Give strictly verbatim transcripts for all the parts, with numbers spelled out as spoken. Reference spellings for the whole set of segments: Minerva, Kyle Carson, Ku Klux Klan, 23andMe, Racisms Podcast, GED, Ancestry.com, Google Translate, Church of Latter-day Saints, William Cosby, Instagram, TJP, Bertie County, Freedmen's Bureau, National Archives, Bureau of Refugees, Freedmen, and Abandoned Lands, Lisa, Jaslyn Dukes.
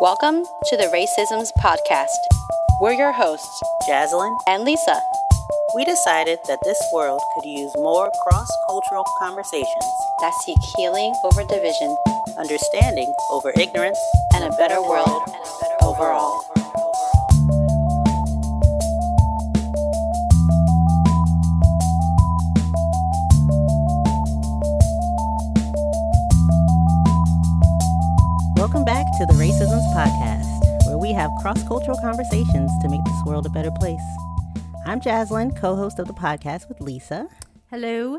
Welcome to the Racisms Podcast. We're your hosts, Jaslyn and Lisa. We decided that this world could use more cross-cultural conversations that seek healing over division, understanding over ignorance, and a better world overall. Welcome back to the Racisms Podcast, where we have cross-cultural conversations to make this world a better place. I'm Jaslyn, co-host of the podcast with Lisa. Hello.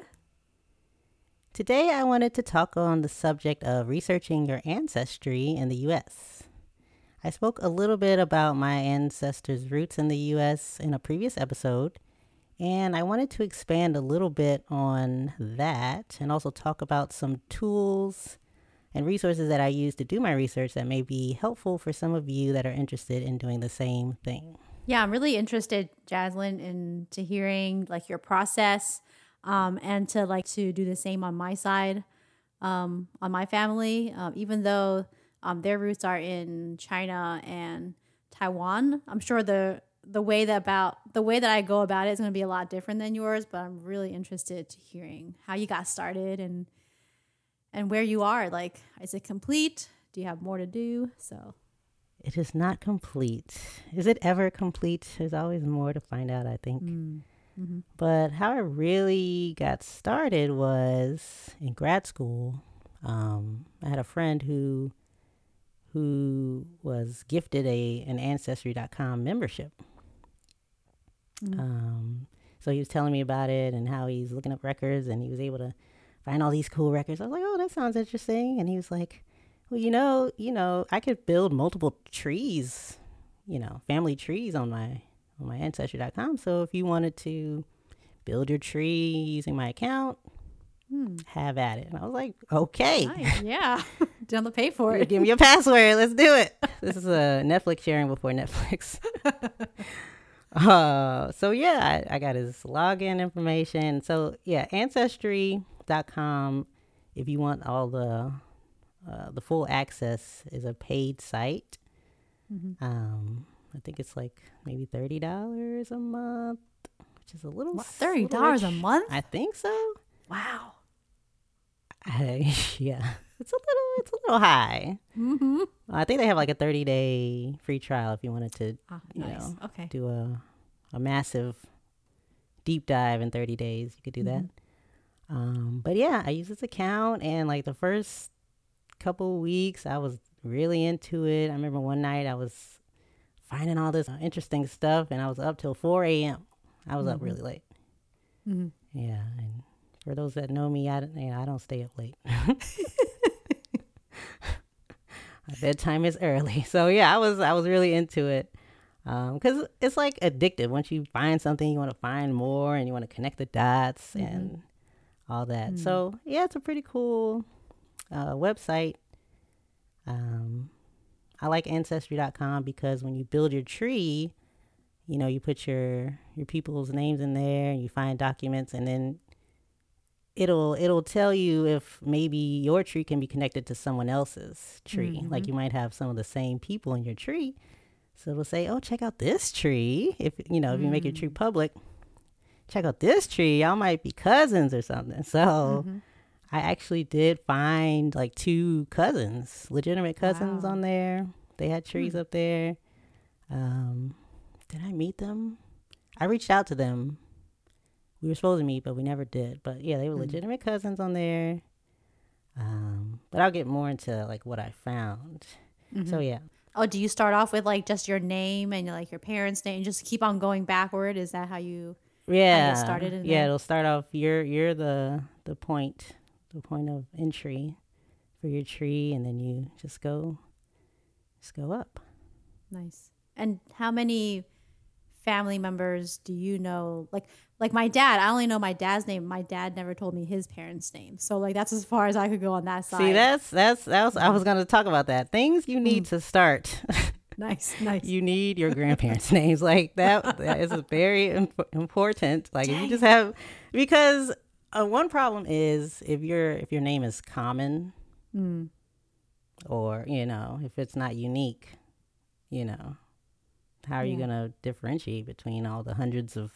Today I wanted to talk on the subject of researching your ancestry in the U S I spoke a little bit about my ancestors' roots in the U S in a previous episode, and I wanted to expand a little bit on that and also talk about some tools and resources that I use to do my research that may be helpful for some of you that are interested in doing the same thing. Yeah, I'm really interested, Jaslyn, in to hearing like your process um, and to like to do the same on my side, um, on my family, um, even though um, their roots are in China and Taiwan. I'm sure the the way that about the way that I go about it is going to be a lot different than yours, but I'm really interested to hearing how you got started and and where you are. Like, is it complete? Do you have more to do? So. It is not complete. Is it ever complete? There's always more to find out, I think. Mm. Mm-hmm. But how I really got started was in grad school. Um, I had a friend who who was gifted a an Ancestry dot com membership. Mm. Um, so he was telling me about it and how he's looking up records, and he was able to find all these cool records. I was like, oh, that sounds interesting. And he was like, well, you know, you know, I could build multiple trees, you know, family trees on my on my Ancestry dot com. So if you wanted to build your tree using my account, hmm. have at it. And I was like, okay. Nice. Yeah. Down to pay for it. Give me your password. Let's do it. This is a Netflix sharing before Netflix. uh, so, yeah, I, I got his login information. So, yeah, Ancestry dot com, if you want all the... Uh, the full access is a paid site. Mm-hmm. Um, I think it's like maybe thirty dollars a month, which is a little... What, thirty dollars a month? I think so. Wow. I, yeah. It's a little It's a little high. Mm-hmm. I think they have like a thirty-day free trial if you wanted to ah, you nice. know, okay. do a, a massive deep dive in thirty days. You could do mm-hmm. that. Um, but yeah, I use this account, and like the first... couple weeks I was really into it. I remember one night I was finding all this interesting stuff, and I was up till four a.m. I was mm-hmm. up really late. Mm-hmm. Yeah, and for those that know me, I don't, you know, I don't stay up late. My bedtime is early, so yeah, I was I was really into it because um, it's like addictive. Once you find something, you want to find more, and you want to connect the dots mm-hmm. and all that. Mm-hmm. So yeah, it's a pretty cool. Uh, website. Um, I like Ancestry dot com because when you build your tree, you know, you put your, your people's names in there and you find documents, and then it'll, it'll tell you if maybe your tree can be connected to someone else's tree. Mm-hmm. Like you might have some of the same people in your tree. So it'll say, oh, check out this tree. If, you know, if mm-hmm. you make your tree public, check out this tree. Y'all might be cousins or something. So, mm-hmm. I actually did find like two cousins, legitimate cousins wow. on there. They had trees mm. up there. Um, did I meet them? I reached out to them. We were supposed to meet, but we never did. But yeah, they were mm. legitimate cousins on there. Um, but I'll get more into like what I found. Mm-hmm. So yeah. Oh, do you start off with like just your name and like your parents' name? Just keep on going backward. Is that how you? Yeah. How you started in yeah, that? It'll start off. You're you're the the point. The point of entry for your tree, and then you just go, just go up. Nice. And how many family members do you know? Like, like my dad, I only know my dad's name. My dad never told me his parents' name. So like, that's as far as I could go on that side. See, that's, that's, that was, I was going to talk about that. Things you need mm. to start. Nice, nice. You need your grandparents' names. Like that, that is very imp- important. Like Dang. You just have, because Uh, one problem is if your if your name is common, mm. or, you know, if it's not unique, you know, how are yeah. you going to differentiate between all the hundreds of,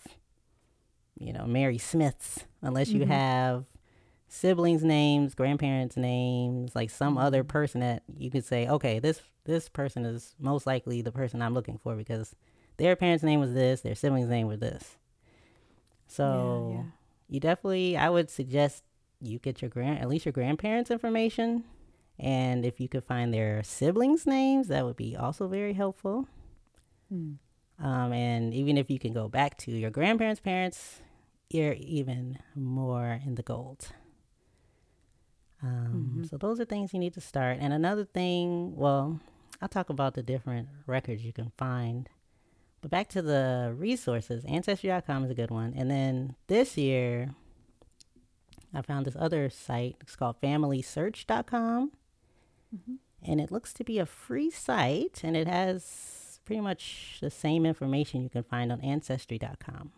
you know, Mary Smiths, unless mm-hmm. you have siblings' names, grandparents' names, like some other person that you could say, okay, this this person is most likely the person I'm looking for because their parents' name was this, their siblings' name was this. So yeah, yeah. you definitely, I would suggest you get your grand, at least your grandparents' information. And if you could find their siblings' names, that would be also very helpful. Mm. Um, and even if you can go back to your grandparents' parents, you're even more in the gold. Um, mm-hmm. So those are things you need to start. And another thing, well, I'll talk about the different records you can find. But back to the resources, Ancestry dot com is a good one. And then this year, I found this other site. It's called Family Search dot com. Mm-hmm. And it looks to be a free site, and it has pretty much the same information you can find on Ancestry dot com.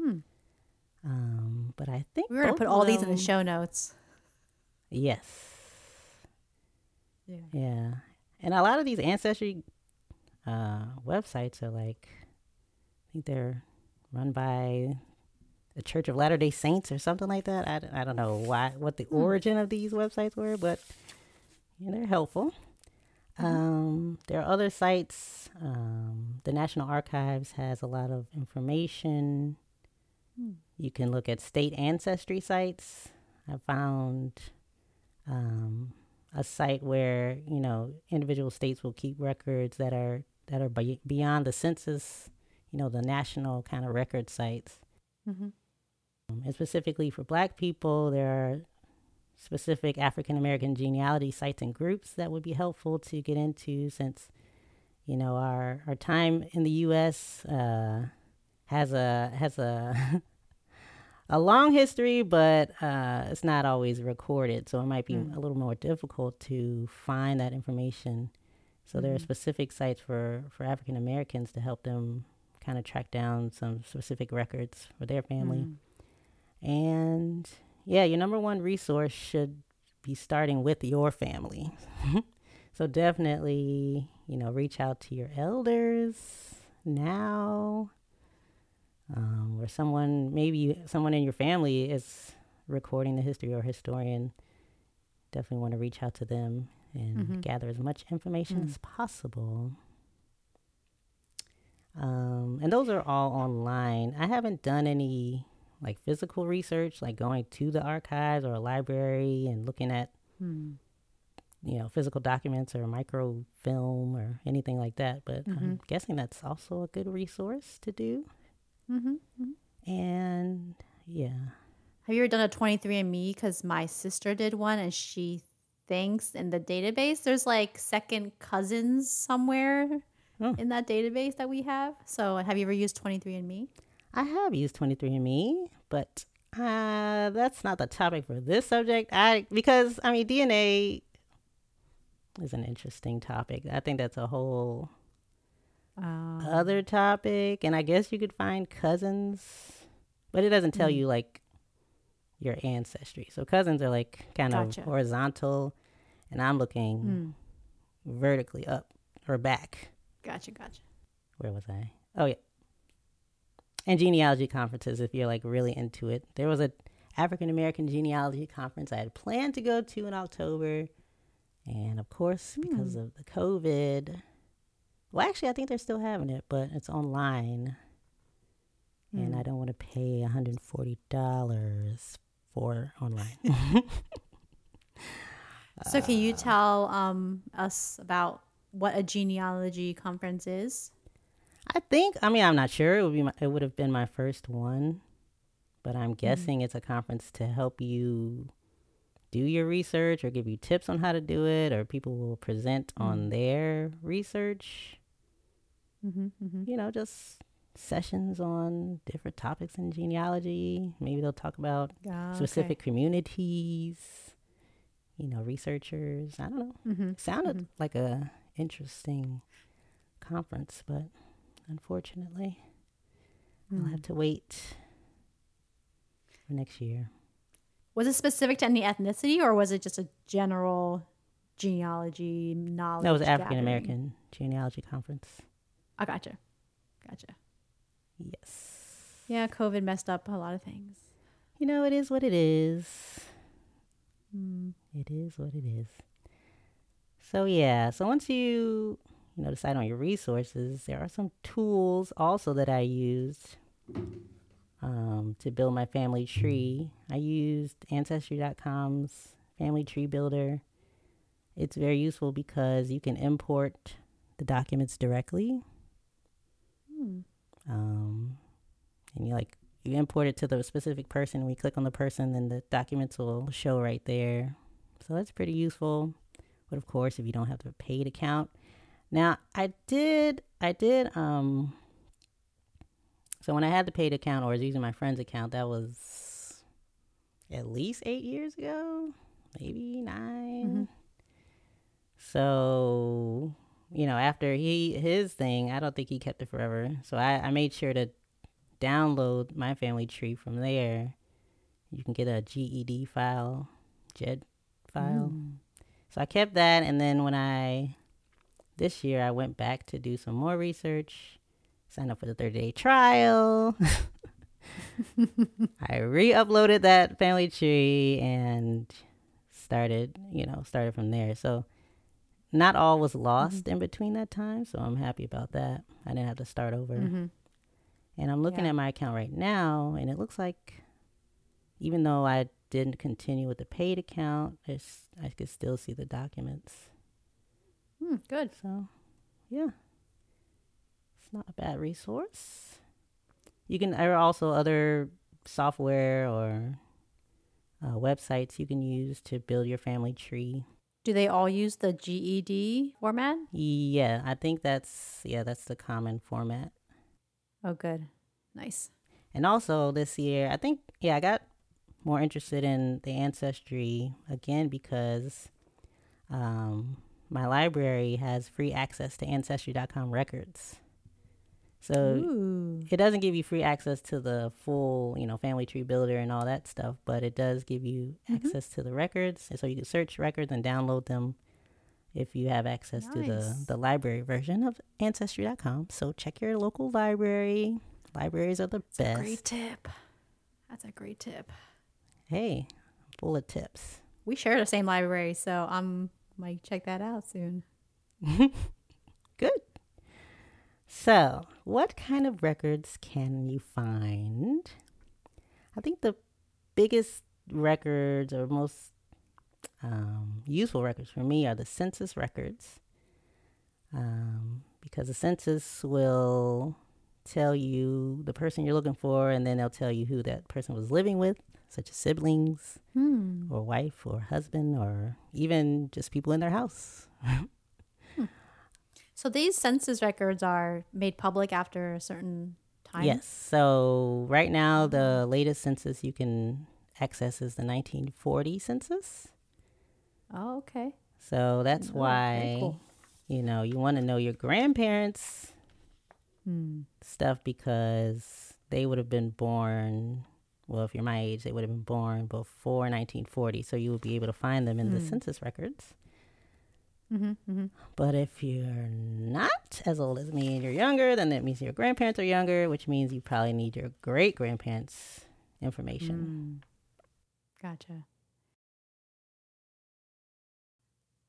Hmm. Um, but I think we're going to put all these in the show notes. Yes. Yeah. Yeah. And a lot of these Ancestry uh, websites are like, I think they're run by the Church of Latter-day Saints or something like that. I, I don't know why what the origin of these websites were, but yeah, they're helpful. Mm-hmm. Um, there are other sites. Um, the National Archives has a lot of information. Mm. You can look at state ancestry sites. I found um, a site where, you know, individual states will keep records that are that are be- beyond the census, you know, the national kind of record sites. Mm-hmm. Um, and specifically for Black people, there are specific African-American genealogy sites and groups that would be helpful to get into since, you know, our, our time in the U S uh, has a has a... a long history, but uh, it's not always recorded, so it might be mm. a little more difficult to find that information. So mm-hmm. there are specific sites for, for African Americans to help them kind of track down some specific records for their family. Mm. And yeah, your number one resource should be starting with your family. So definitely, you know, reach out to your elders now. Um, or someone, maybe you, someone in your family is recording the history or historian. Definitely want to reach out to them and mm-hmm. gather as much information mm. as possible. Um, and those are all online. I haven't done any like physical research, like going to the archives or a library and looking at, mm. you know, physical documents or microfilm or anything like that. But mm-hmm. I'm guessing that's also a good resource to do. Mm-hmm, mm-hmm. And yeah. Have you ever done a twenty-three and me? Because my sister did one, and she thinks in the database there's like second cousins somewhere oh. in that database that we have. So have you ever used twenty-three and me? I have used twenty-three and me, but uh, that's not the topic for this subject. I because I mean D N A is an interesting topic. I think that's a whole Um, other topic, and I guess you could find cousins, but it doesn't tell mm. you like your ancestry. So cousins are like kind gotcha. of horizontal, and I'm looking mm. vertically up or back. Gotcha, gotcha. Where was I? Oh yeah. And genealogy conferences, if you're like really into it. There was a African American genealogy conference I had planned to go to in October, and of course mm. because of the COVID. Well, actually, I think they're still having it, but it's online. Mm. And I don't want to pay one hundred forty dollars for online. So uh, can you tell um, us about what a genealogy conference is? I think, I mean, I'm not sure. It would be my, it would have been my first one. But I'm guessing mm. it's a conference to help you do your research or give you tips on how to do it, or people will present mm-hmm. on their research, mm-hmm, mm-hmm. you know, just sessions on different topics in genealogy. Maybe they'll talk about oh, specific okay. communities, you know, researchers. I don't know. Mm-hmm. It sounded mm-hmm. like a interesting conference, but unfortunately mm. I'll have to wait for next year. Was it specific to any ethnicity, or was it just a general genealogy knowledge. That was African American genealogy conference. I gotcha. Gotcha. Yes. Yeah, COVID messed up a lot of things. You know, it is what it is. Mm. It is what it is. So, yeah. So once you, you know, decide on your resources, there are some tools also that I used um, to build my family tree. I used Ancestry dot com's Family Tree Builder. It's very useful because you can import the documents directly. Hmm. Um, and you like you import it to the specific person. We click on the person, then the documents will show right there. So that's pretty useful. But of course, if you don't have a paid account. Now, I did, I did. Um, so when I had the paid account, or I was using my friend's account, that was at least eight years ago, maybe nine. Mm-hmm. So, you know, after he his thing, I don't think he kept it forever. So I, I made sure to download my family tree from there. You can get a G E D file, G E D file. Mm. So I kept that. And then when I, this year, I went back to do some more research, signed up for the thirty-day trial. I re-uploaded that family tree and started, you know, started from there. So not all was lost mm-hmm. in between that time, so I'm happy about that. I didn't have to start over. Mm-hmm. And I'm looking yeah. at my account right now, and it looks like even though I didn't continue with the paid account, it's, I could still see the documents. Mm, good. So, yeah. It's not a bad resource. You can, there are also other software or uh, websites you can use to build your family tree. Do they all use the G E D format? Yeah, I think that's, yeah, that's the common format. Oh, good. Nice. And also this year, I think, yeah, I got more interested in the ancestry again because um, my library has free access to Ancestry dot com records. So Ooh. It doesn't give you free access to the full, you know, family tree builder and all that stuff, but it does give you mm-hmm. access to the records. And so you can search records and download them if you have access nice. to the, the library version of Ancestry dot com. So check your local library. Libraries are the That's best. That's a great tip. That's a great tip. Hey, I'm full of tips. We share the same library, so I'm might check that out soon. Good. So, what kind of records can you find? I think the biggest records or most um, useful records for me are the census records. Um, because the census will tell you the person you're looking for, and then they'll tell you who that person was living with, such as siblings, hmm. or wife, or husband, or even just people in their house. So these census records are made public after a certain time? Yes. So right now, the latest census you can access is the nineteen forty census. Oh, okay. So that's oh, why, cool. you know, you want to know your grandparents' hmm. stuff because they would have been born, well, if you're my age, they would have been born before nineteen forty. So you would be able to find them in hmm. the census records. Mm-hmm, mm-hmm. But if you're not as old as me and you're younger, then that means your grandparents are younger, which means you probably need your great-grandparents' information. Mm. Gotcha.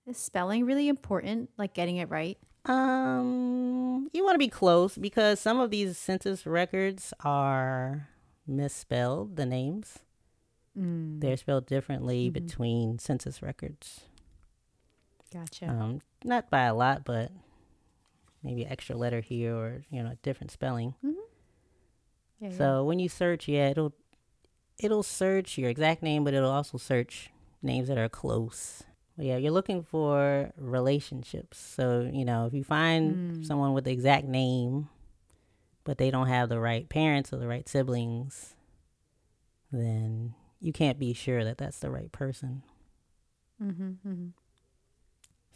Is spelling really important, like getting it right? Um, you want to be close because some of these census records are misspelled, the names. Mm. They're spelled differently mm-hmm. between census records. Gotcha. Um, not by a lot, but maybe an extra letter here or, you know, a different spelling. Mm-hmm. Yeah, so yeah. when you search, yeah, it'll it'll search your exact name, but it'll also search names that are close. But yeah, you're looking for relationships. So, you know, if you find mm. someone with the exact name, but they don't have the right parents or the right siblings, then you can't be sure that that's the right person. Mm-hmm, mm-hmm.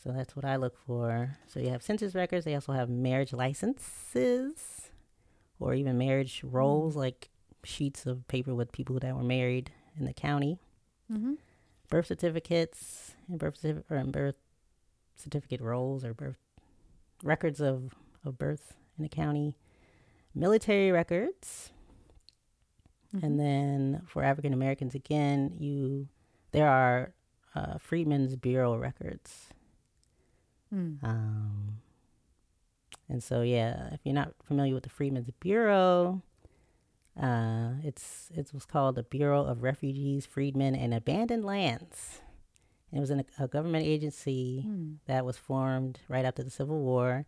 So that's what I look for. So you have census records. They also have marriage licenses or even marriage rolls, like sheets of paper with people that were married in the county. Mm-hmm. Birth certificates and birth, certif- or birth certificate rolls or birth records of, of birth in the county, military records. Mm-hmm. And then for African Americans, again, you there are uh, Freedmen's Bureau records. Mm. Um, and so, yeah, if you're not familiar with the Freedmen's Bureau, uh, it's it was called the Bureau of Refugees, Freedmen, and Abandoned Lands. It was an, a government agency mm. that was formed right after the Civil War,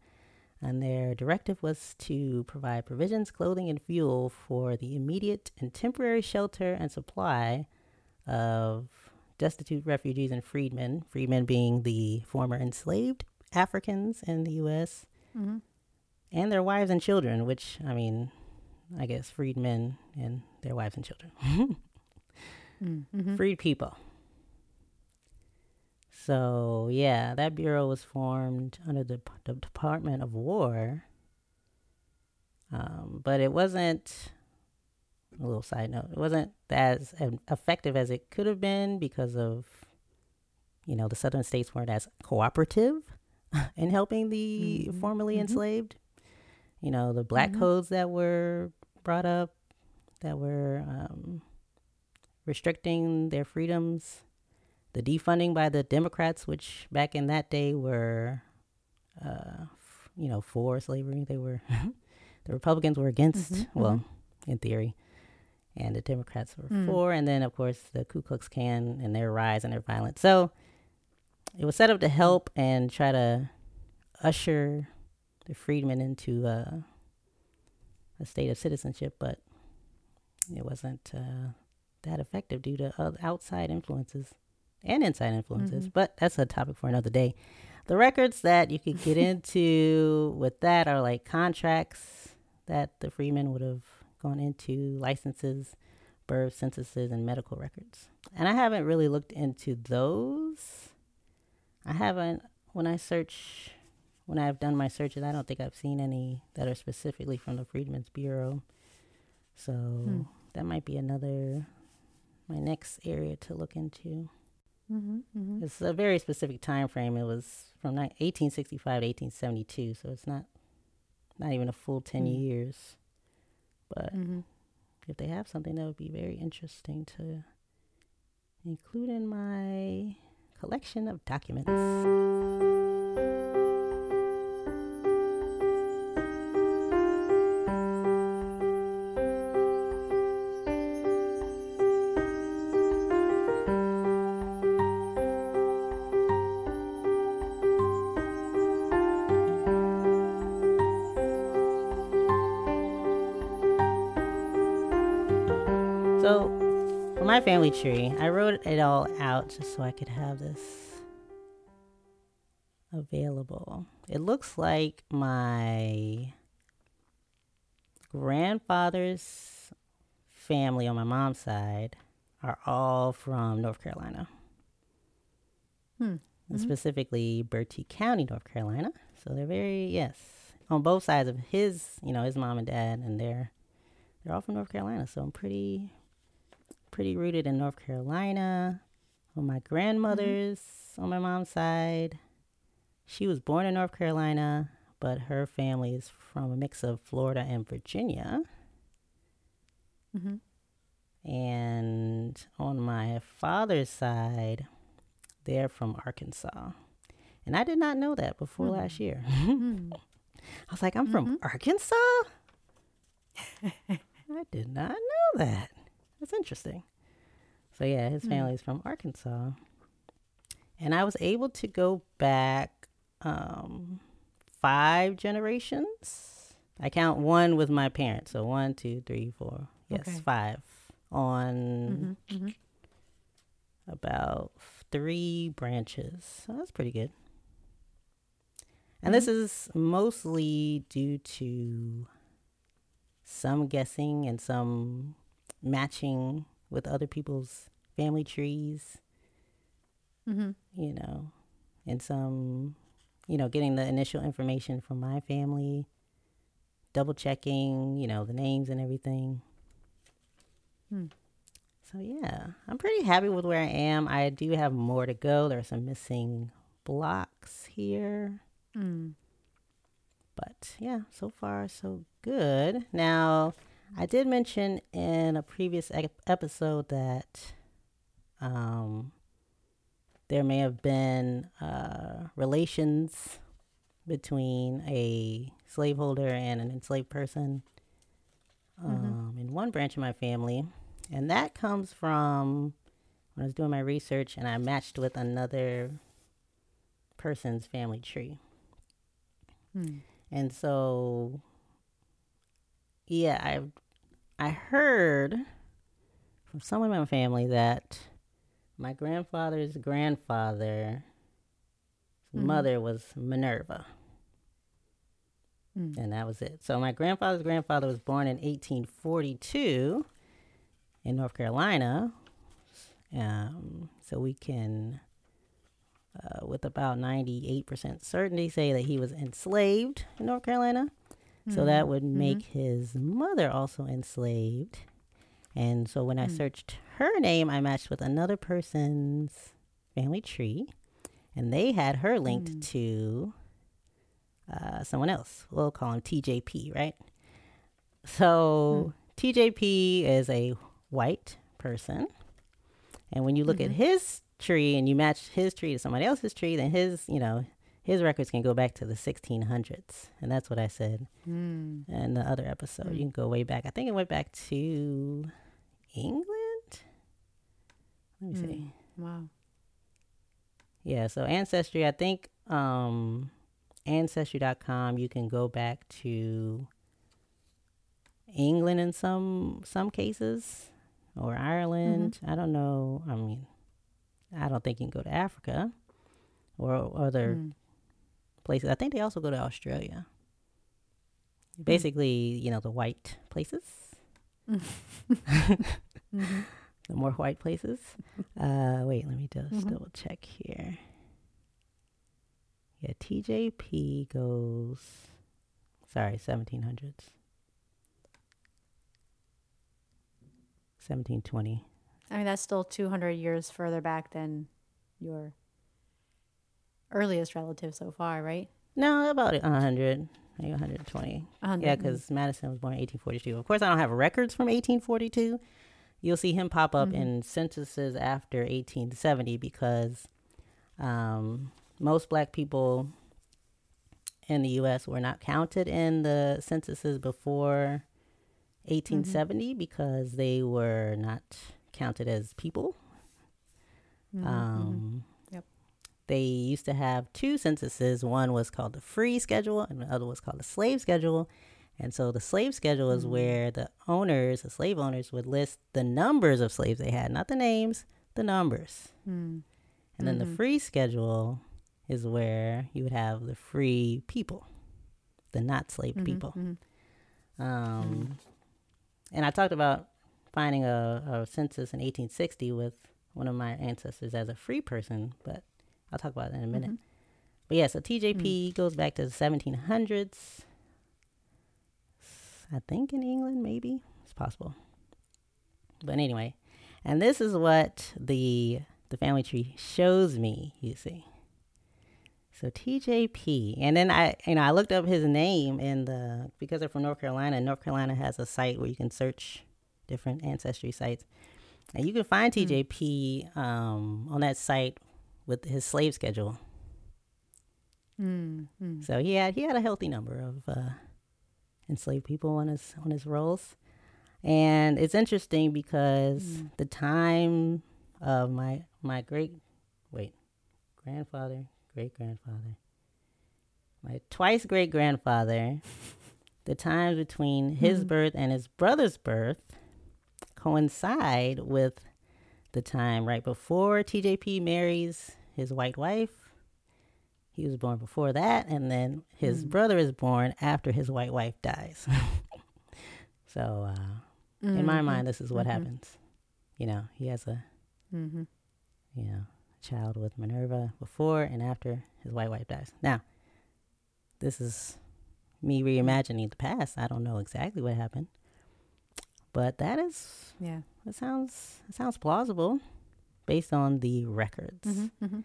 and their directive was to provide provisions, clothing, and fuel for the immediate and temporary shelter and supply of destitute refugees and freedmen, freedmen being the former enslaved Africans in the U S, mm-hmm. and their wives and children, which, I mean, I guess freedmen and their wives and children. mm-hmm. Freed people. So, yeah, that bureau was formed under the, the Department of War. Um, but it wasn't, a little side note, it wasn't as effective as it could have been because of, you know, the southern states weren't as cooperative in helping the mm-hmm. formerly mm-hmm. enslaved. You know, the black mm-hmm. codes that were brought up that were um, restricting their freedoms. The defunding by the Democrats, which back in that day were, uh, f- you know, for slavery. They were, the Republicans were against, mm-hmm, well, mm-hmm. in theory, and the Democrats were mm. for. And then, of course, the Ku Klux Klan and their rise and their violence. So it was set up to help and try to usher the freedmen into uh, a state of citizenship, but it wasn't uh, that effective due to uh, outside influences. And inside influences, mm-hmm. but that's a topic for another day. The records that you could get into with that are like contracts that the freemen would have gone into, licenses, birth, censuses, and medical records. And I haven't really looked into those. I haven't, when I search, when I've done my searches, I don't think I've seen any that are specifically from the Freedmen's Bureau. So hmm. that might be another, my next area to look into. Mm-hmm, mm-hmm. It's a very specific time frame. It was from eighteen sixty-five to eighteen seventy-two, so it's not not even a full ten mm-hmm. years. But mm-hmm. if they have something, that would be very interesting to include in my collection of documents. My family tree, I wrote it all out just so I could have this available. It looks like my grandfather's family on my mom's side are all from North Carolina. Hmm. Mm-hmm. Specifically Bertie County, North Carolina. So they're very, yes, on both sides of his, you know, his mom and dad, and they're they're all from North Carolina. So I'm pretty pretty rooted in North Carolina. On my grandmother's, mm-hmm. on my mom's side, she was born in North Carolina, but her family is from a mix of Florida and Virginia. Mm-hmm. And on my father's side, they're from Arkansas. And I did not know that before mm-hmm. last year. mm-hmm. I was like, I'm mm-hmm. from Arkansas? I did not know that. That's interesting. So yeah, his family is from Arkansas. And I was able to go back um, five generations. I count one with my parents. So one, two, three, four. Yes, okay. Five. On mm-hmm, mm-hmm. about three branches. So that's pretty good. And mm-hmm. this is mostly due to some guessing and some matching with other people's family trees, mm-hmm. you know, and some, you know, getting the initial information from my family, double checking, you know, the names and everything. Mm. So, yeah, I'm pretty happy with where I am. I do have more to go. There are some missing blocks here. Mm. But yeah, so far so good. Now, I did mention in a previous e- episode that um, there may have been uh, relations between a slaveholder and an enslaved person um, mm-hmm. in one branch of my family. And that comes from when I was doing my research and I matched with another person's family tree. Mm. And so, yeah, I I heard from someone in my family that my grandfather's grandfather's mm-hmm. mother was Minerva. Mm. And that was it. So my grandfather's grandfather was born in eighteen forty-two in North Carolina. Um, so we can, uh, with about ninety-eight percent certainty, say that he was enslaved in North Carolina. Mm-hmm. So that would make mm-hmm. his mother also enslaved. And so when mm. I searched her name, I matched with another person's family tree. And they had her linked mm. to uh, someone else. We'll call him T J P, right? So mm. T J P is a white person. And when you look mm-hmm. at his tree and you match his tree to somebody else's tree, then his, you know, his records can go back to the sixteen hundreds. And that's what I said mm. in the other episode. Mm. You can go way back. I think it went back to England. Let me mm. see. Wow. Yeah, so Ancestry, I think um, Ancestry dot com, you can go back to England in some some cases, or Ireland. Mm-hmm. I don't know. I mean, I don't think you can go to Africa or other mm. places. I think they also go to Australia. Mm-hmm. Basically, you know, the white places. mm-hmm. The more white places. Uh, wait, let me just mm-hmm. double check here. Yeah, T J P goes, sorry, seventeen hundreds. seventeen twenty. I mean, that's still two hundred years further back than your earliest relative so far, right? No, about one hundred, maybe one hundred twenty. one hundred. Yeah, because Madison was born in eighteen forty-two. Of course, I don't have records from eighteen forty-two. You'll see him pop up mm-hmm. in censuses after eighteen seventy because um, most black people in the U S were not counted in the censuses before eighteen seventy mm-hmm. because they were not counted as people. Mm-hmm. Um, mm-hmm. Yep. They used to have two censuses. One was called the free schedule and the other was called the slave schedule. And so the slave schedule is mm-hmm. where the owners, the slave owners, would list the numbers of slaves they had, not the names, the numbers. Mm-hmm. And then mm-hmm. the free schedule is where you would have the free people, the not slaved mm-hmm. people. Mm-hmm. Um, mm-hmm. And I talked about finding a, a census in eighteen sixty with one of my ancestors as a free person, but I'll talk about that in a minute. Mm-hmm. But yeah, so T J P mm-hmm. goes back to the seventeen hundreds. I think in England, maybe. It's possible. But anyway, and this is what the the family tree shows me, you see. So T J P, and then I, you know, I looked up his name in the, because they're from North Carolina, and North Carolina has a site where you can search different ancestry sites. And you can find T J P mm. um, on that site with his slave schedule. Mm, mm. So he had he had a healthy number of uh, enslaved people on his on his rolls. And it's interesting because mm. the time of my my great, wait, grandfather, great-grandfather, my twice great-grandfather, the times between his mm-hmm. birth and his brother's birth coincide with the time right before T J P marries his white wife. He was born before that, and then his mm-hmm. brother is born after his white wife dies. So, uh, mm-hmm. in my mind, this is what mm-hmm. happens. You know, he has a, mm-hmm. you know, child with Minerva before and after his white wife dies. Now, this is me reimagining the past. I don't know exactly what happened, but that is yeah. It sounds it sounds plausible based on the records. Mm-hmm, mm-hmm.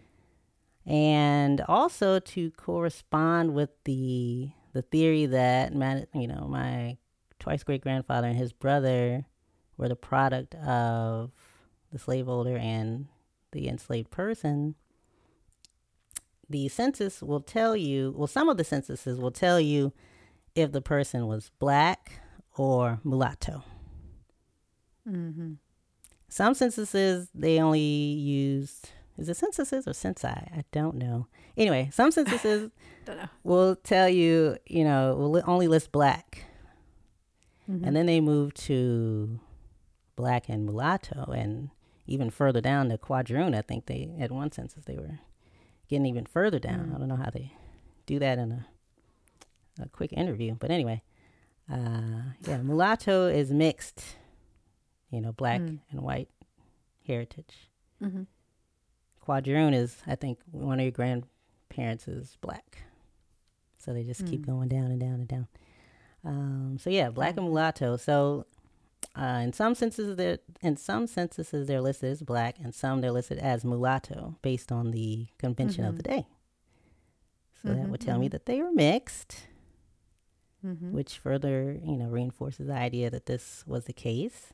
and also to correspond with the the theory that my, you know, my twice great grandfather and his brother were the product of the slaveholder and the enslaved person. The census will tell you, well, some of the censuses will tell you if the person was black or mulatto. Mm-hmm. Some censuses, they only used, is it censuses or censi? I don't know. Anyway, some censuses don't know. Will tell you, you know, will only list black. Mm-hmm. And then they move to black and mulatto, and even further down to quadroon. I think they, at one census, they were getting even further down. Mm. I don't know how they do that in a a quick interview, but anyway, uh, yeah, mulatto is mixed, you know, black mm. and white heritage. Mm-hmm. Quadroon is, I think, one of your grandparents is black, so they just mm. keep going down and down and down. Um, so yeah, black and mulatto. So uh, in some censuses, they're in some censuses they're listed as black, and some they're listed as mulatto based on the convention mm-hmm. of the day. So mm-hmm, that would tell mm-hmm. me that they are mixed, mm-hmm. which further, you know, reinforces the idea that this was the case.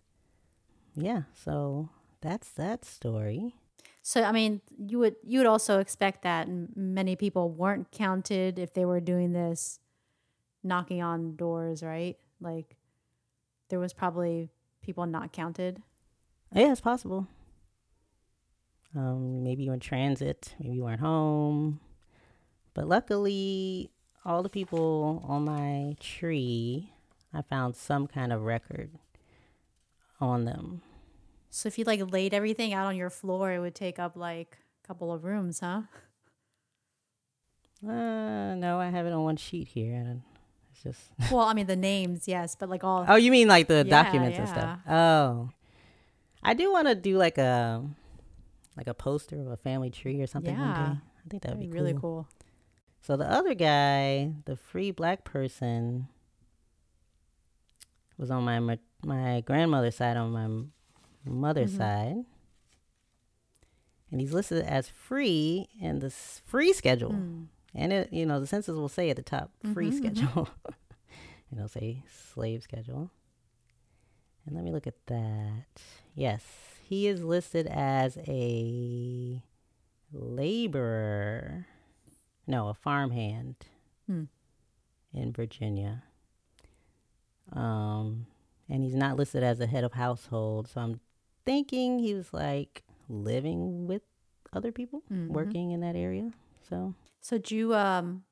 Yeah, so that's that story. So I mean, you would you would also expect that many people weren't counted if they were doing this, knocking on doors, right? Like, there was probably people not counted. Yeah, it's possible. Um, maybe you were in transit, maybe you weren't home. But luckily, all the people on my tree, I found some kind of record on them. So if you like laid everything out on your floor, it would take up like a couple of rooms, huh? Uh, no, I have it on one sheet here. I don't, it's just well, I mean the names, yes, but like all. Oh, you mean like the yeah, documents yeah. and stuff? Oh, I do want to do like a like a poster of a family tree or something. Yeah, one day. I think that would be, be cool. Really cool. So the other guy, the free black person, was on my my grandmother's side, on my mother's mm-hmm. side. And he's listed as free in the free schedule. Mm. And, it, you know, the census will say at the top, free mm-hmm, schedule. Mm-hmm. And it'll say slave schedule. And let me look at that. Yes, he is listed as a laborer. No, a farmhand mm. in Virginia. Um, and he's not listed as a head of household. So I'm thinking he was like living with other people, mm-hmm. working in that area. So, so do you, um,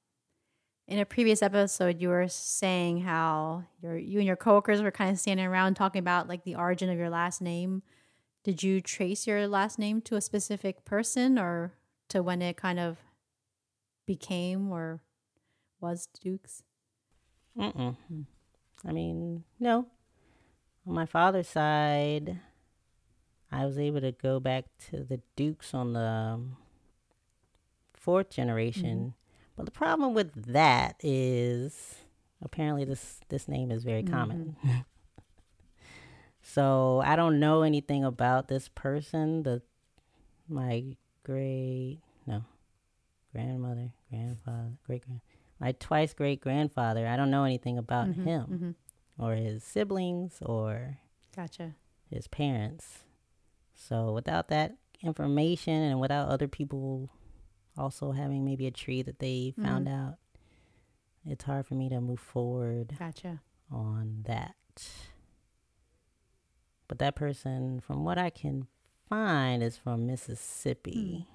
in a previous episode, you were saying how your you and your coworkers were kind of standing around talking about like the origin of your last name. Did you trace your last name to a specific person, or to when it kind of became or was Dukes? Mm-mm. I mean, no. On my father's side, I was able to go back to the Dukes on the fourth generation. Mm-hmm. But the problem with that is apparently this, this name is very mm-hmm. common. So I don't know anything about this person. The my great, no. grandmother, grandfather, great grand, my twice great grandfather. I don't know anything about mm-hmm, him mm-hmm. or his siblings or gotcha. his parents. So without that information, and without other people also having maybe a tree that they found mm-hmm. out, it's hard for me to move forward gotcha. on that. But that person, from what I can find, is from Mississippi.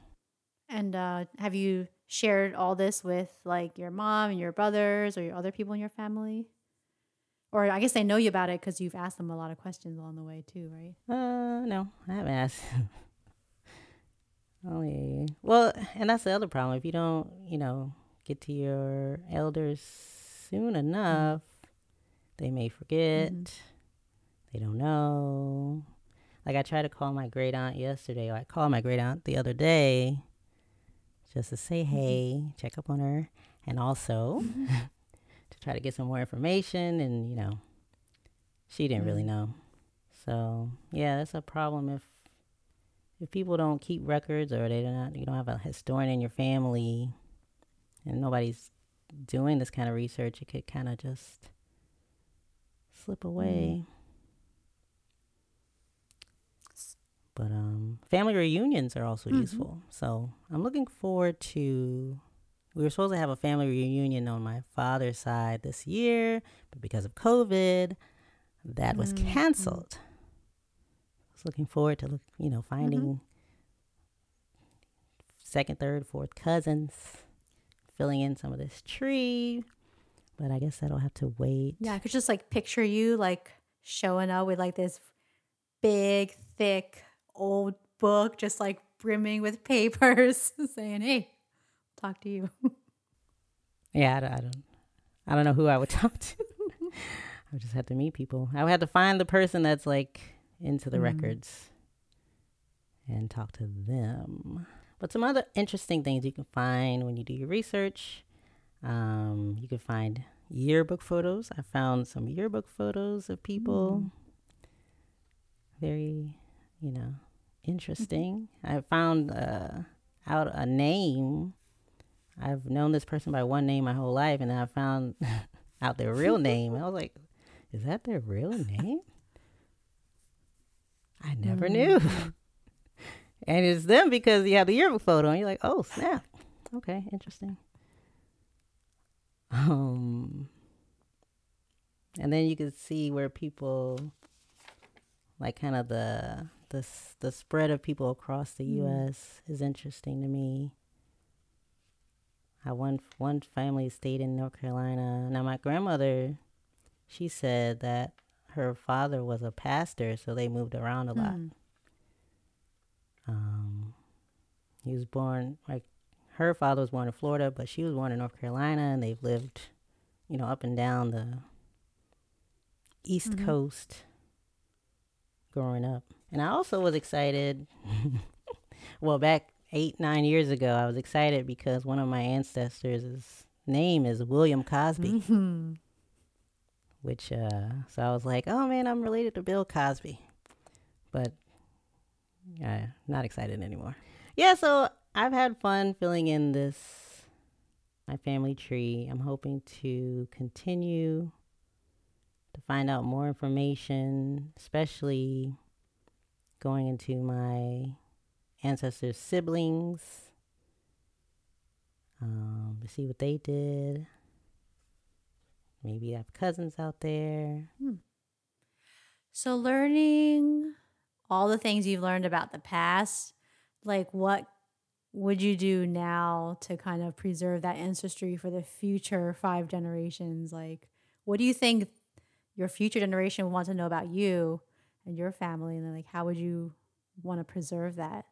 Mm. And uh, have you shared all this with like your mom and your brothers or your other people in your family? Or I guess they know you about it because you've asked them a lot of questions along the way too, right? Uh, no, I haven't asked. Oh, yeah. Well, and that's the other problem. If you don't, you know, get to your elders soon enough, mm-hmm. they may forget. Mm-hmm. They don't know. Like I tried to call my great aunt yesterday, or I called my great aunt the other day, just to say, hey, check up on her, and also mm-hmm. to try to get some more information. And, you know, she didn't mm-hmm. really know. So, yeah, that's a problem if if people don't keep records, or they don't, you don't have a historian in your family, and nobody's doing this kind of research, it could kind of just slip away. Mm. But um, family reunions are also mm-hmm. useful. So I'm looking forward to, we were supposed to have a family reunion on my father's side this year, but because of COVID, that was mm-hmm. canceled. I was looking forward to, look, you know, finding mm-hmm. second, third, fourth cousins, filling in some of this tree. But I guess that'll have to wait. Yeah, I could just like picture you like showing up with like this big, thick, old book, just like brimming with papers, saying, "Hey, talk to you." Yeah, I don't, I don't, I don't know who I would talk to. I would just have to meet people. I would have to find the person that's like into the mm. records and talk to them. But some other interesting things you can find when you do your research. Um, you can find yearbook photos. I found some yearbook photos of people. Mm. Very, you know, interesting. Mm-hmm. I found uh, out a name. I've known this person by one name my whole life, and then I found out their real name. I was like, is that their real name? I never mm-hmm. knew. And it's them because you have the yearbook photo, and you're like, oh, snap. Okay, interesting. Um, and then you can see where people, like kind of the, the the spread of people across the mm. U S is interesting to me. I one one family stayed in North Carolina. Now my grandmother, she said that her father was a pastor, so they moved around a lot. Mm. Um, he was born like her father was born in Florida, but she was born in North Carolina, and they've lived, you know, up and down the East mm-hmm. Coast. Growing up. And I also was excited. Well, back eight, nine years ago, I was excited because one of my ancestors' name is William Cosby, mm-hmm. which, uh, so I was like, oh man, I'm related to Bill Cosby, but uh, not excited anymore. Yeah. So I've had fun filling in this, my family tree. I'm hoping to continue to find out more information, especially going into my ancestors' siblings, um, to see what they did. Maybe I have cousins out there. Hmm. So learning all the things you've learned about the past, like what would you do now to kind of preserve that ancestry for the future five generations? Like, what do you think your future generation will want to know about you and your family, and then like, how would you want to preserve that?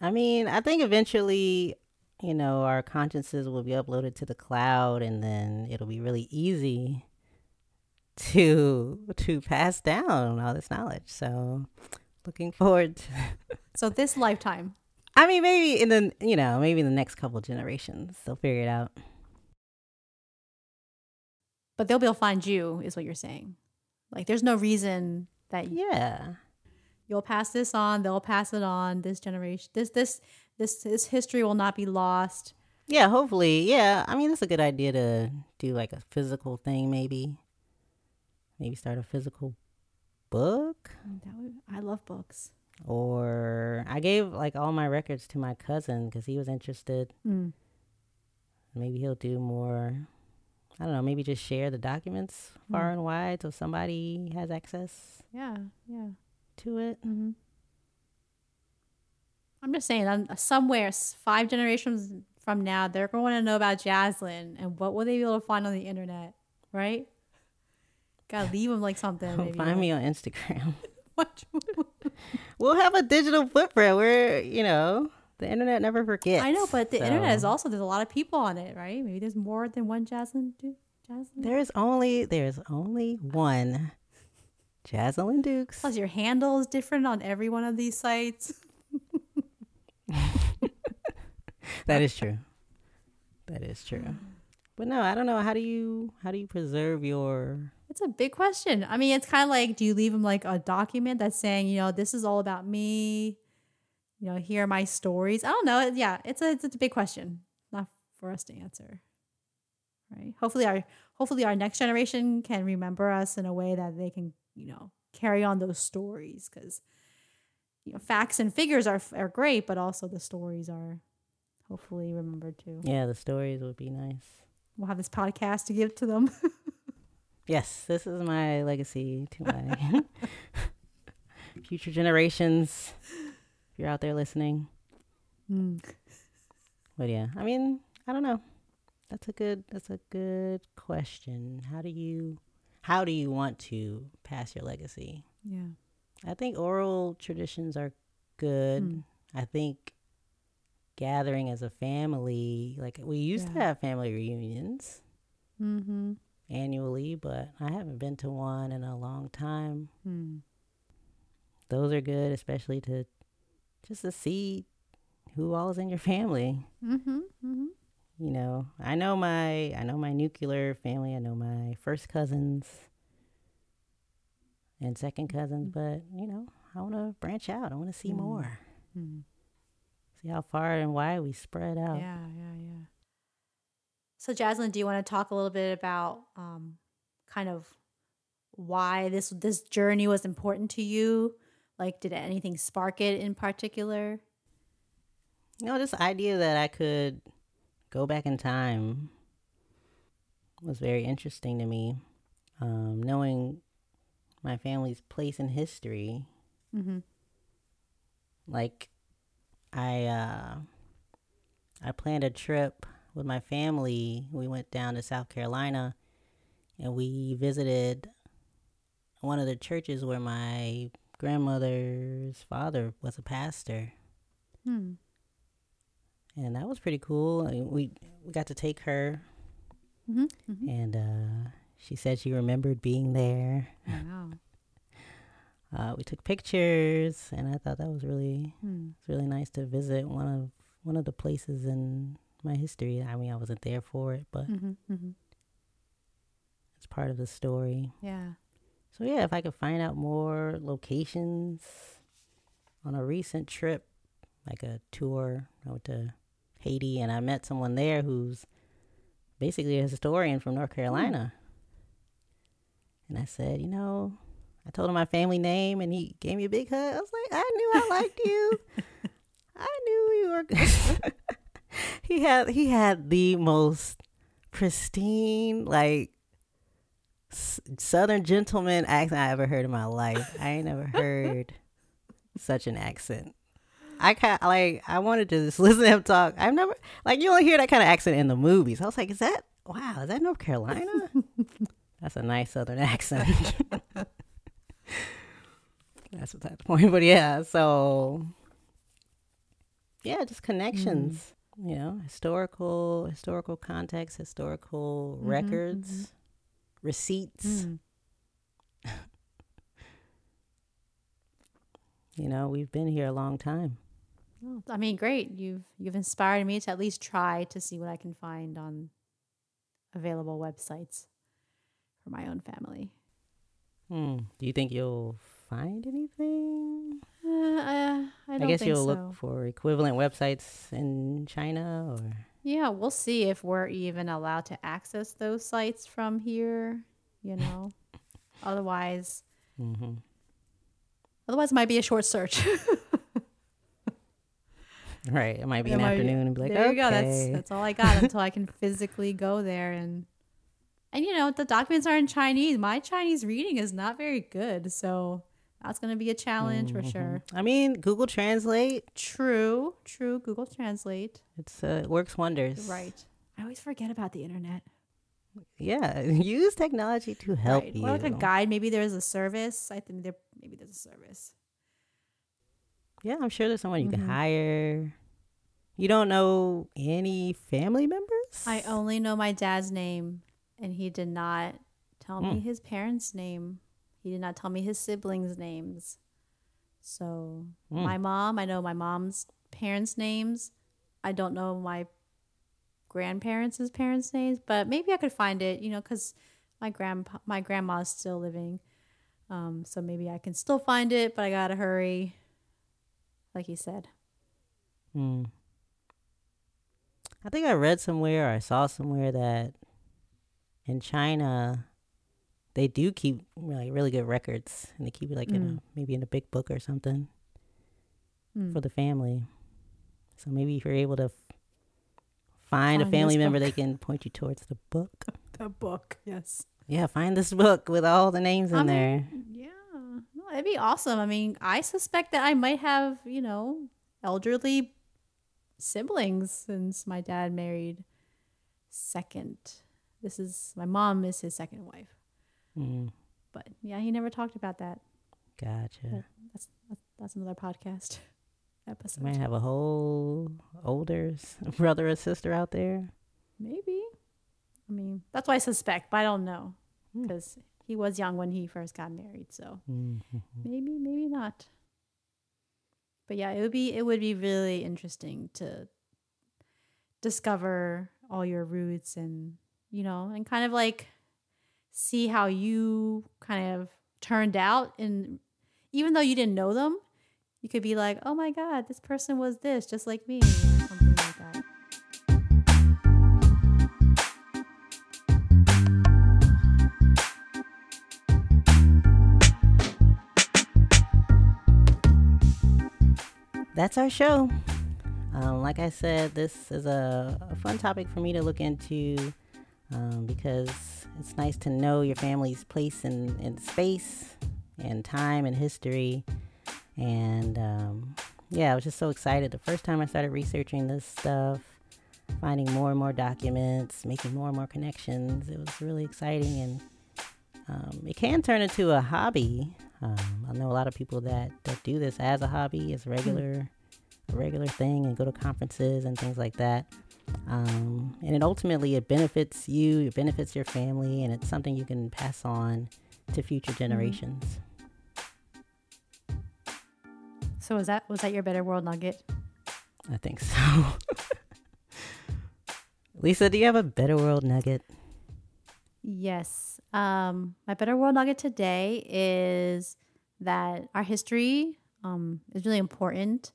I mean, I think eventually, you know, our consciences will be uploaded to the cloud, and then it'll be really easy to to pass down all this knowledge. So looking forward to so this lifetime. I mean, maybe in the, you know, maybe in the next couple generations, they'll figure it out. But they'll be able to find you, is what you're saying. Like, there's no reason that yeah, you'll pass this on. They'll pass it on. This generation, this this this this history will not be lost. Yeah, hopefully. Yeah, I mean, that's a good idea to do like a physical thing. Maybe, maybe start a physical book. That would, I love books. Or I gave like all my records to my cousin because he was interested. Mm. Maybe he'll do more. I don't know, maybe just share the documents far mm. and wide so somebody has access yeah, yeah. to it. Mm-hmm. I'm just saying, I'm, somewhere five generations from now, they're going to want to know about Jaslyn, and what will they be able to find on the internet, right? Gotta leave them like something. Maybe. Find me on Instagram. What? We'll have a digital footprint where, you know, the internet never forgets. I know, but the so. internet is also, there's a lot of people on it, right? Maybe there's more than one Jaslyn Dukes. There's only there's only one Jaslyn Dukes. Plus your handle is different on every one of these sites. That is true. That is true. But no, I don't know. How do you how do you preserve your... It's a big question. I mean, it's kind of like, do you leave them like a document that's saying, you know, this is all about me? you know, hear my stories? I don't know. Yeah, it's a, it's a big question. Not for us to answer. Right. Hopefully our hopefully our next generation can remember us in a way that they can, you know, carry on those stories, because, you know, facts and figures are are great, but also the stories are hopefully remembered too. Yeah, the stories would be nice. We'll have this podcast to give to them. Yes, this is my legacy to my future generations. If you're out there listening. Mm. But yeah, I mean, I don't know. That's a good, that's a good question. How do you, how do you want to pass your legacy? Yeah. I think oral traditions are good. Mm. I think gathering as a family, like we used yeah. to have family reunions mm-hmm. annually, but I haven't been to one in a long time. Mm. Those are good, especially to just to see who all is in your family. Mm-hmm, mm-hmm. You know, I know my, I know my nuclear family. I know my first cousins and second cousins, but you know, I want to branch out. I want to see mm. more, mm. see how far and wide we spread out. Yeah, yeah, yeah. So, Jaslyn, do you want to talk a little bit about um, kind of why this this journey was important to you? Like, did anything spark it in particular? You know, this idea that I could go back in time was very interesting to me. Um, knowing my family's place in history, mm-hmm. like I, uh, I planned a trip with my family. We went down to South Carolina, and we visited one of the churches where my grandmother's father was a pastor. Hmm. And that was pretty cool. I mean, we we got to take her, mm-hmm, mm-hmm. and uh, she said she remembered being there. Wow. uh, we took pictures, and I thought that was really mm. it's really nice to visit one of one of the places in my history. I mean, I wasn't there for it, but mm-hmm, mm-hmm. it's part of the story. Yeah. So yeah, if I could find out more locations on a recent trip, like a tour, I went to Haiti, and I met someone there who's basically a historian from North Carolina. And I said, you know, I told him my family name, and he gave me a big hug. I was like, I knew I liked you. I knew you were good. He had he had the most pristine, like, s- Southern gentleman accent I ever heard in my life. I ain't never heard such an accent. I kind like I wanted to just listen to him talk. I've never like you only hear that kind of accent in the movies. I was like, is that wow? Is that North Carolina? That's a nice Southern accent. That's what's at the point. But yeah, so yeah, just connections. Mm-hmm. You know, historical historical context, historical mm-hmm, records, mm-hmm. receipts. Mm-hmm. You know, we've been here a long time. I mean, great. You've you've inspired me to at least try to see what I can find on available websites for my own family. Hmm. Do you think you'll find anything? Uh, uh, I don't I guess think you'll so. Look for equivalent websites in China, or yeah, we'll see if we're even allowed to access those sites from here. You know, otherwise, mm-hmm. otherwise, it might be a short search. Right. It might be an afternoon and be like, there you go. That's that's all I got until I can physically go there. And, and you know, the documents are in Chinese. My Chinese reading is not very good. So that's going to be a challenge mm-hmm. for sure. I mean, Google Translate. True. True. Google Translate. It's uh, it works wonders. Right. I always forget about the internet. Yeah. Use technology to help right. you. Or like a guide. Maybe there's a service. I think there maybe there's a service. Yeah, I'm sure there's someone you mm-hmm. can hire. You don't know any family members? I only know my dad's name, and he did not tell mm. me his parents' name. He did not tell me his siblings' names. So mm. my mom, I know my mom's parents' names. I don't know my grandparents' parents' names, but maybe I could find it, you know, because my grandpa, my grandma's still living. Um, so maybe I can still find it, but I gotta hurry. Like you said. Hmm. I think I read somewhere or I saw somewhere that in China they do keep like really good records, and they keep it like mm. in a, maybe in a big book or something mm. for the family. So maybe if you're able to f- find, find a family member, book. They can point you towards the book. The book, yes. Yeah, find this book with all the names in I mean, there. Yeah, well, that'd be awesome. I mean, I suspect that I might have, you know, elderly siblings since my dad married second. This is my mom is his second wife. Mm. But yeah, he never talked about that. Gotcha. But that's that's another podcast episode. Might have a whole older brother or sister out there. Maybe. I mean, that's what I suspect, but I don't know because mm. he was young when he first got married. So mm-hmm. maybe, maybe not. But yeah, it would be it would be really interesting to discover all your roots and, you know, and kind of like see how you kind of turned out. And even though you didn't know them, you could be like, oh my God, this person was this, just like me, or something like that. That's our show. Um, like I said, this is a, a fun topic for me to look into um, because it's nice to know your family's place in, in space and time and history. And um, yeah, I was just so excited. The first time I started researching this stuff, finding more and more documents, making more and more connections, it was really exciting. And um, it can turn into a hobby. Um, I know a lot of people that, that do this as a hobby, as regular, a regular thing, and go to conferences and things like that. Um, and it ultimately, it benefits you, it benefits your family, and it's something you can pass on to future generations. So was that, was that your Better World nugget? I think so. Lisa, do you have a Better World nugget? Yes. Um, my Better World nugget today is that our history um, is really important.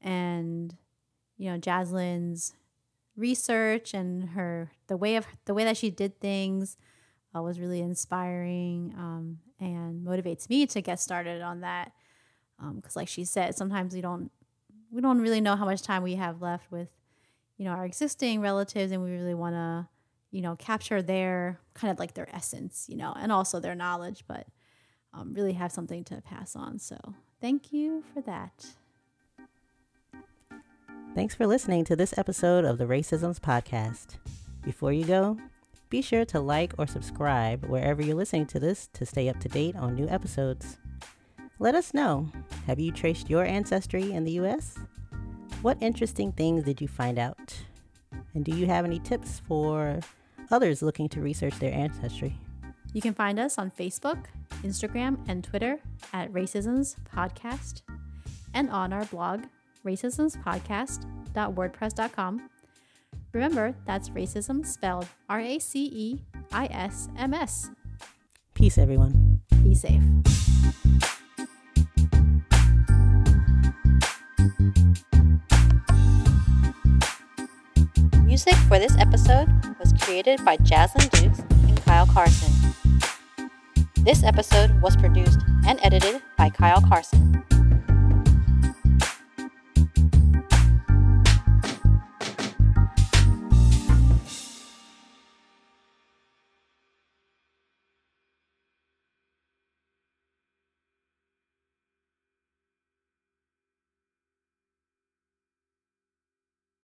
And, you know, Jaslyn's research and her the way of the way that she did things uh, was really inspiring um, and motivates me to get started on that. Because um, like she said, sometimes we don't we don't really know how much time we have left with, you know, our existing relatives, and we really want to, you know, capture their kind of like their essence, you know, and also their knowledge, but um, really have something to pass on. So thank you for that. Thanks for listening to this episode of the Racisms Podcast. Before you go, be sure to like or subscribe wherever you're listening to this to stay up to date on new episodes. Let us know, have you traced your ancestry in the U S? What interesting things did you find out? And do you have any tips for others looking to research their ancestry? You can find us on Facebook, Instagram, and Twitter at Racisms Podcast, and on our blog, racisms podcast dot wordpress dot com. Remember, that's racism spelled R A C E I S M S. Peace, everyone. Be safe. Music for this episode was created by Jaslyn Dukes and Kyle Carson. This episode was produced and edited by Kyle Carson.